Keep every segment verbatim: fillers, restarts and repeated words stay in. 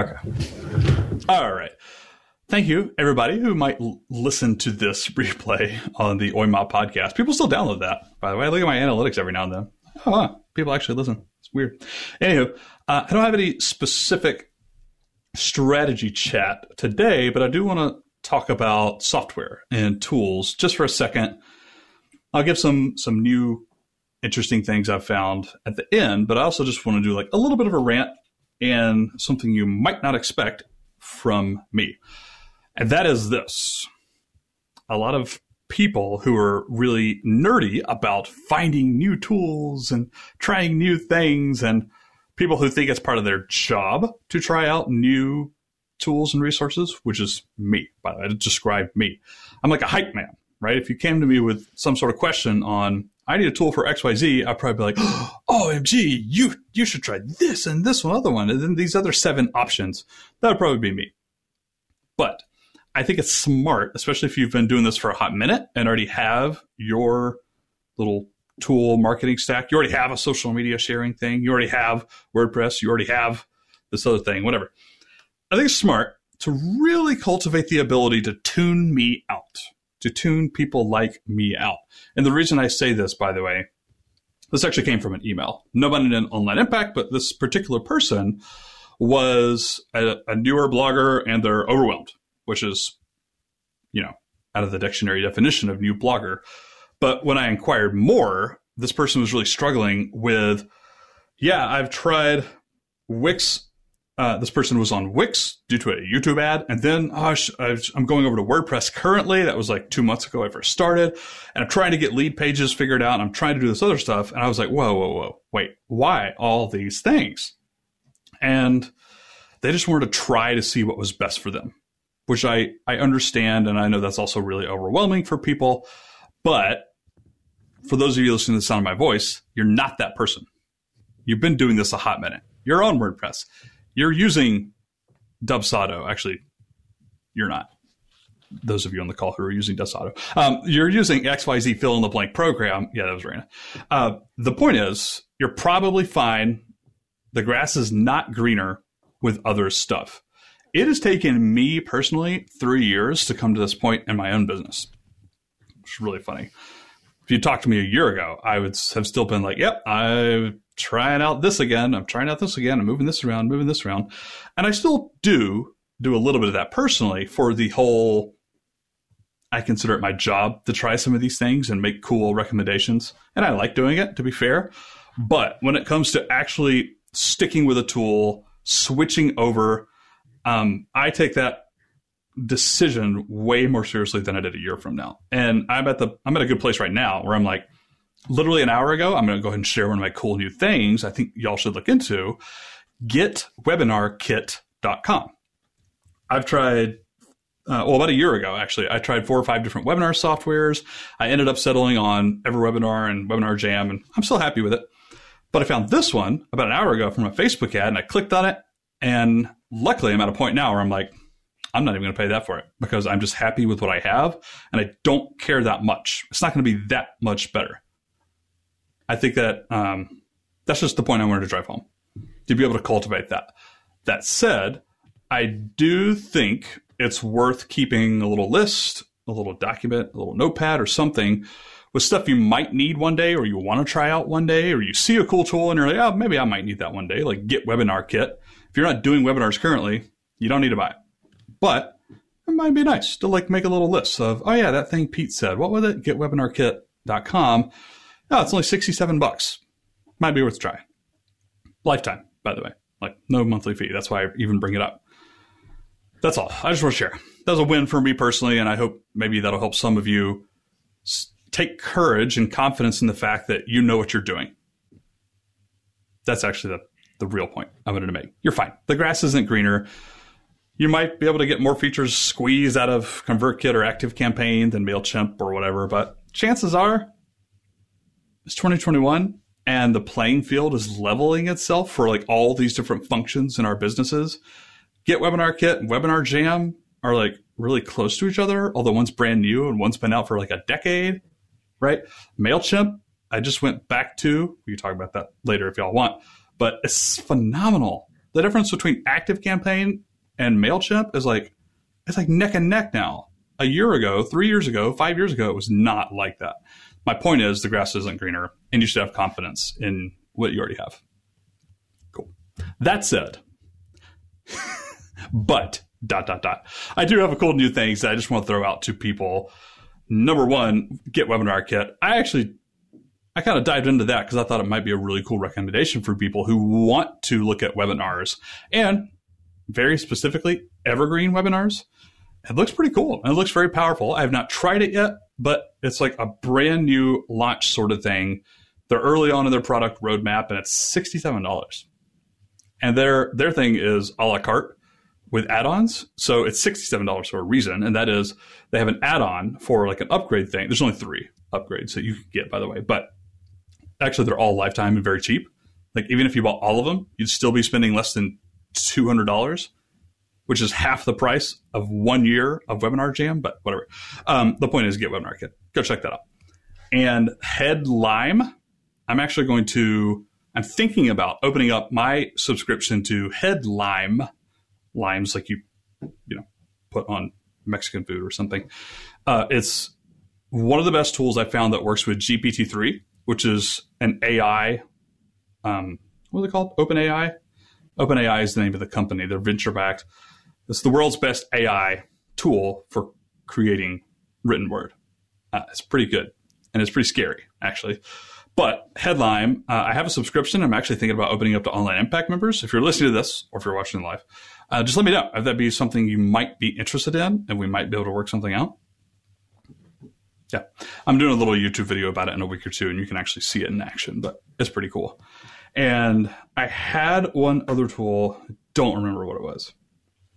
Okay. All right. Thank you, everybody who might l- listen to this replay on the O I M A podcast. People still download that, by the way. I look at my analytics every now and then. Oh, wow. People actually listen. It's weird. Anywho, uh, I don't have any specific strategy chat today, but I do want to talk about software and tools just for a second. I'll give some some new interesting things I've found at the end, but I also just want to do like a little bit of a rant and something you might not expect from me. And that is this. A lot of people who are really nerdy about finding new tools and trying new things, and people who think it's part of their job to try out new tools and resources, which is me, by the way, to describe me. I'm like a hype man, right? If you came to me with some sort of question on, I need a tool for X Y Z, I'd probably be like, oh, O M G, you you should try this and this one, other one, and then these other seven options. That would probably be me. But I think it's smart, especially if you've been doing this for a hot minute and already have your little tool marketing stack. You already have a social media sharing thing. You already have WordPress. You already have this other thing, whatever. I think it's smart to really cultivate the ability to tune me out, to tune people like me out. And the reason I say this, by the way, this actually came from an email. Nobody in Online Impact, but this particular person was a, a newer blogger and they're overwhelmed, which is, you know, out of the dictionary definition of new blogger. But when I inquired more, this person was really struggling with, yeah, I've tried Wix. Uh, this person was on Wix due to a YouTube ad. And then oh, I'm going over to WordPress currently. That was like two months ago I first started. And I'm trying to get lead pages figured out. And I'm trying to do this other stuff. And I was like, whoa, whoa, whoa. Wait, why all these things? And they just wanted to try to see what was best for them, which I, I understand, and I know that's also really overwhelming for people. But for those of you listening to the sound of my voice, you're not that person. You've been doing this a hot minute. You're on WordPress. You're using Dubsado. Actually, you're not. Those of you on the call who are using Dubsado. Um, you're using X Y Z fill-in-the-blank program. Yeah, that was Raina. Uh, the point is, you're probably fine. The grass is not greener with other stuff. It has taken me personally three years to come to this point in my own business, which is really funny. If you talked to me a year ago, I would have still been like, yep, I'm trying out this again. I'm trying out this again. I'm moving this around, moving this around. And I still do do a little bit of that personally for the whole, I consider it my job to try some of these things and make cool recommendations. And I like doing it, to be fair. But when it comes to actually sticking with a tool, switching over, Um, I take that decision way more seriously than I did a year from now. And I'm at the I'm at a good place right now where I'm like, literally an hour ago, I'm going to go ahead and share one of my cool new things I think y'all should look into, get webinar kit dot com. I've tried, uh, well, about a year ago, actually, I tried four or five different webinar softwares. I ended up settling on EverWebinar and WebinarJam, and I'm still happy with it. But I found this one about an hour ago from a Facebook ad, and I clicked on it, and luckily, I'm at a point now where I'm like, I'm not even going to pay that for it because I'm just happy with what I have and I don't care that much. It's not going to be that much better. I think that um, that's just the point I wanted to drive home, to be able to cultivate that. That said, I do think it's worth keeping a little list, a little document, a little notepad or something with stuff you might need one day or you want to try out one day, or you see a cool tool and you're like, oh, maybe I might need that one day, like GetWebinarKit. If you're not doing webinars currently, you don't need to buy it. But it might be nice to like make a little list of, oh yeah, that thing Pete said. What was it? get webinar kit dot com. Oh, it's only sixty-seven bucks. Might be worth a try. Lifetime, by the way. Like no monthly fee. That's why I even bring it up. That's all. I just want to share. That was a win for me personally, and I hope maybe that'll help some of you take courage and confidence in the fact that you know what you're doing. That's actually the the real point I wanted to make. You're fine. The grass isn't greener. You might be able to get more features squeezed out of ConvertKit or ActiveCampaign than MailChimp or whatever, but chances are it's twenty twenty-one and the playing field is leveling itself for like all these different functions in our businesses. GetWebinarKit and WebinarJam are like really close to each other, although one's brand new and one's been out for like a decade, right? MailChimp, I just went back to, we can talk about that later if y'all want. But it's phenomenal the difference between ActiveCampaign and MailChimp is like, it's like neck and neck now. A year ago, three years ago, five years ago, it was not like that. My point is the grass isn't greener, and you should have confidence in what you already have. Cool. That said, but dot, dot, dot. I do have a cool new thing that I just want to throw out to people. Number one, GetWebinarKit. I actually, I kind of dived into that because I thought it might be a really cool recommendation for people who want to look at webinars, and very specifically, evergreen webinars. It looks pretty cool. And it looks very powerful. I have not tried it yet, but it's like a brand new launch sort of thing. They're early on in their product roadmap, and it's sixty-seven dollars. And their their thing is a la carte with add-ons. So it's sixty-seven dollars for a reason, and that is they have an add-on for like an upgrade thing. There's only three upgrades that you can get, by the way. But actually, they're all lifetime and very cheap. Like even if you bought all of them, you'd still be spending less than two hundred dollars. Which is half the price of one year of WebinarJam, but whatever. Um, the point is GetWebinarKit. Go check that out. And Headlime, I'm actually going to, I'm thinking about opening up my subscription to Headlime. Limes like you, you know, put on Mexican food or something. Uh, it's one of the best tools I found that works with G P T three, which is an A I, um, what are they called? OpenAI? OpenAI is the name of the company. They're venture-backed. It's the world's best A I tool for creating written word. Uh, it's pretty good, and it's pretty scary, actually. But Headlime, uh, I have a subscription. I'm actually thinking about opening up to Online Impact members. If you're listening to this or if you're watching live, uh, just let me know if that'd be something you might be interested in, and we might be able to work something out. Yeah, I'm doing a little YouTube video about it in a week or two, and you can actually see it in action, but it's pretty cool. And I had one other tool. I don't remember what it was.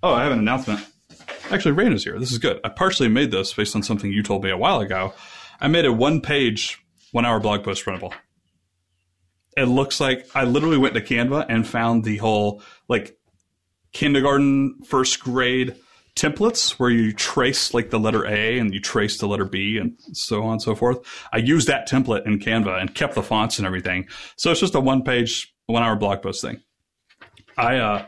Oh, I have an announcement. Actually, Rain is here. This is good. I partially made this based on something you told me a while ago. I made a one-page, one-hour blog post printable. It looks like I literally went to Canva and found the whole, like, kindergarten, first grade templates where you trace, like, the letter A and you trace the letter B and so on and so forth. I used that template in Canva and kept the fonts and everything. So it's just a one-page, one-hour blog post thing. I, uh...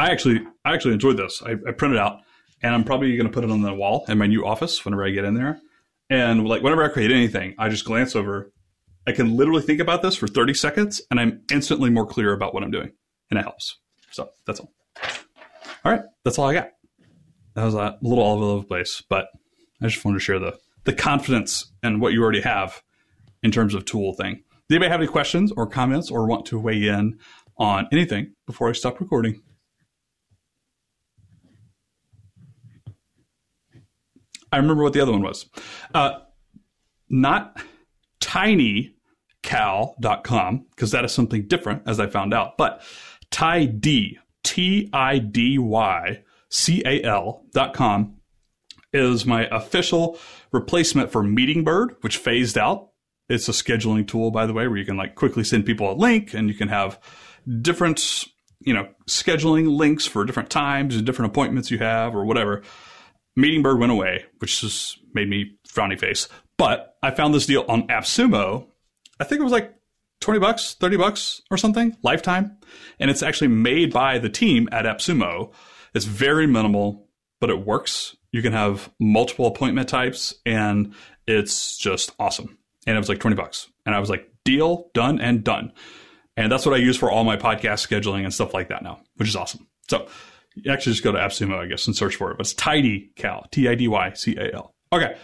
I actually I actually enjoyed this. I, I printed it out, and I'm probably going to put it on the wall in my new office whenever I get in there. And like whenever I create anything, I just glance over. I can literally think about this for thirty seconds, and I'm instantly more clear about what I'm doing, and it helps. So that's all. All right, that's all I got. That was a little all over the place, but I just wanted to share the, the confidence and what you already have in terms of tool thing. Does anybody have any questions or comments or want to weigh in on anything before I stop recording? I remember what the other one was. Uh, not Tidy Cal dot com, because that is something different, as I found out, but Tidy, T I D Y C A L dot com is my official replacement for Meetingbird, which phased out. It's a scheduling tool, by the way, where you can like quickly send people a link, and you can have different, you know, scheduling links for different times and different appointments you have or whatever. Meetingbird went away, which just made me frowny face. But I found this deal on AppSumo. I think it was like twenty bucks, thirty bucks or something, lifetime. And it's actually made by the team at AppSumo. It's very minimal, but it works. You can have multiple appointment types, and it's just awesome. And it was like twenty bucks. And I was like, deal, done, and done. And that's what I use for all my podcast scheduling and stuff like that now, which is awesome. So you actually just go to AppSumo, I guess, and search for it. But it's TidyCal, T I D Y C A L. Okay.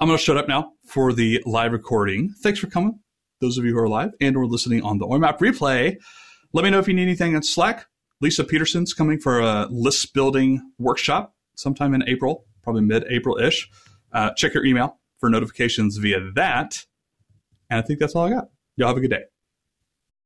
I'm going to shut up now for the live recording. Thanks for coming, those of you who are live and or listening on the O I Map replay. Let me know if you need anything on Slack. Lisa Peterson's coming for a list building workshop sometime in April, probably mid-April-ish. Uh, check your email for notifications via that. And I think that's all I got. Y'all have a good day.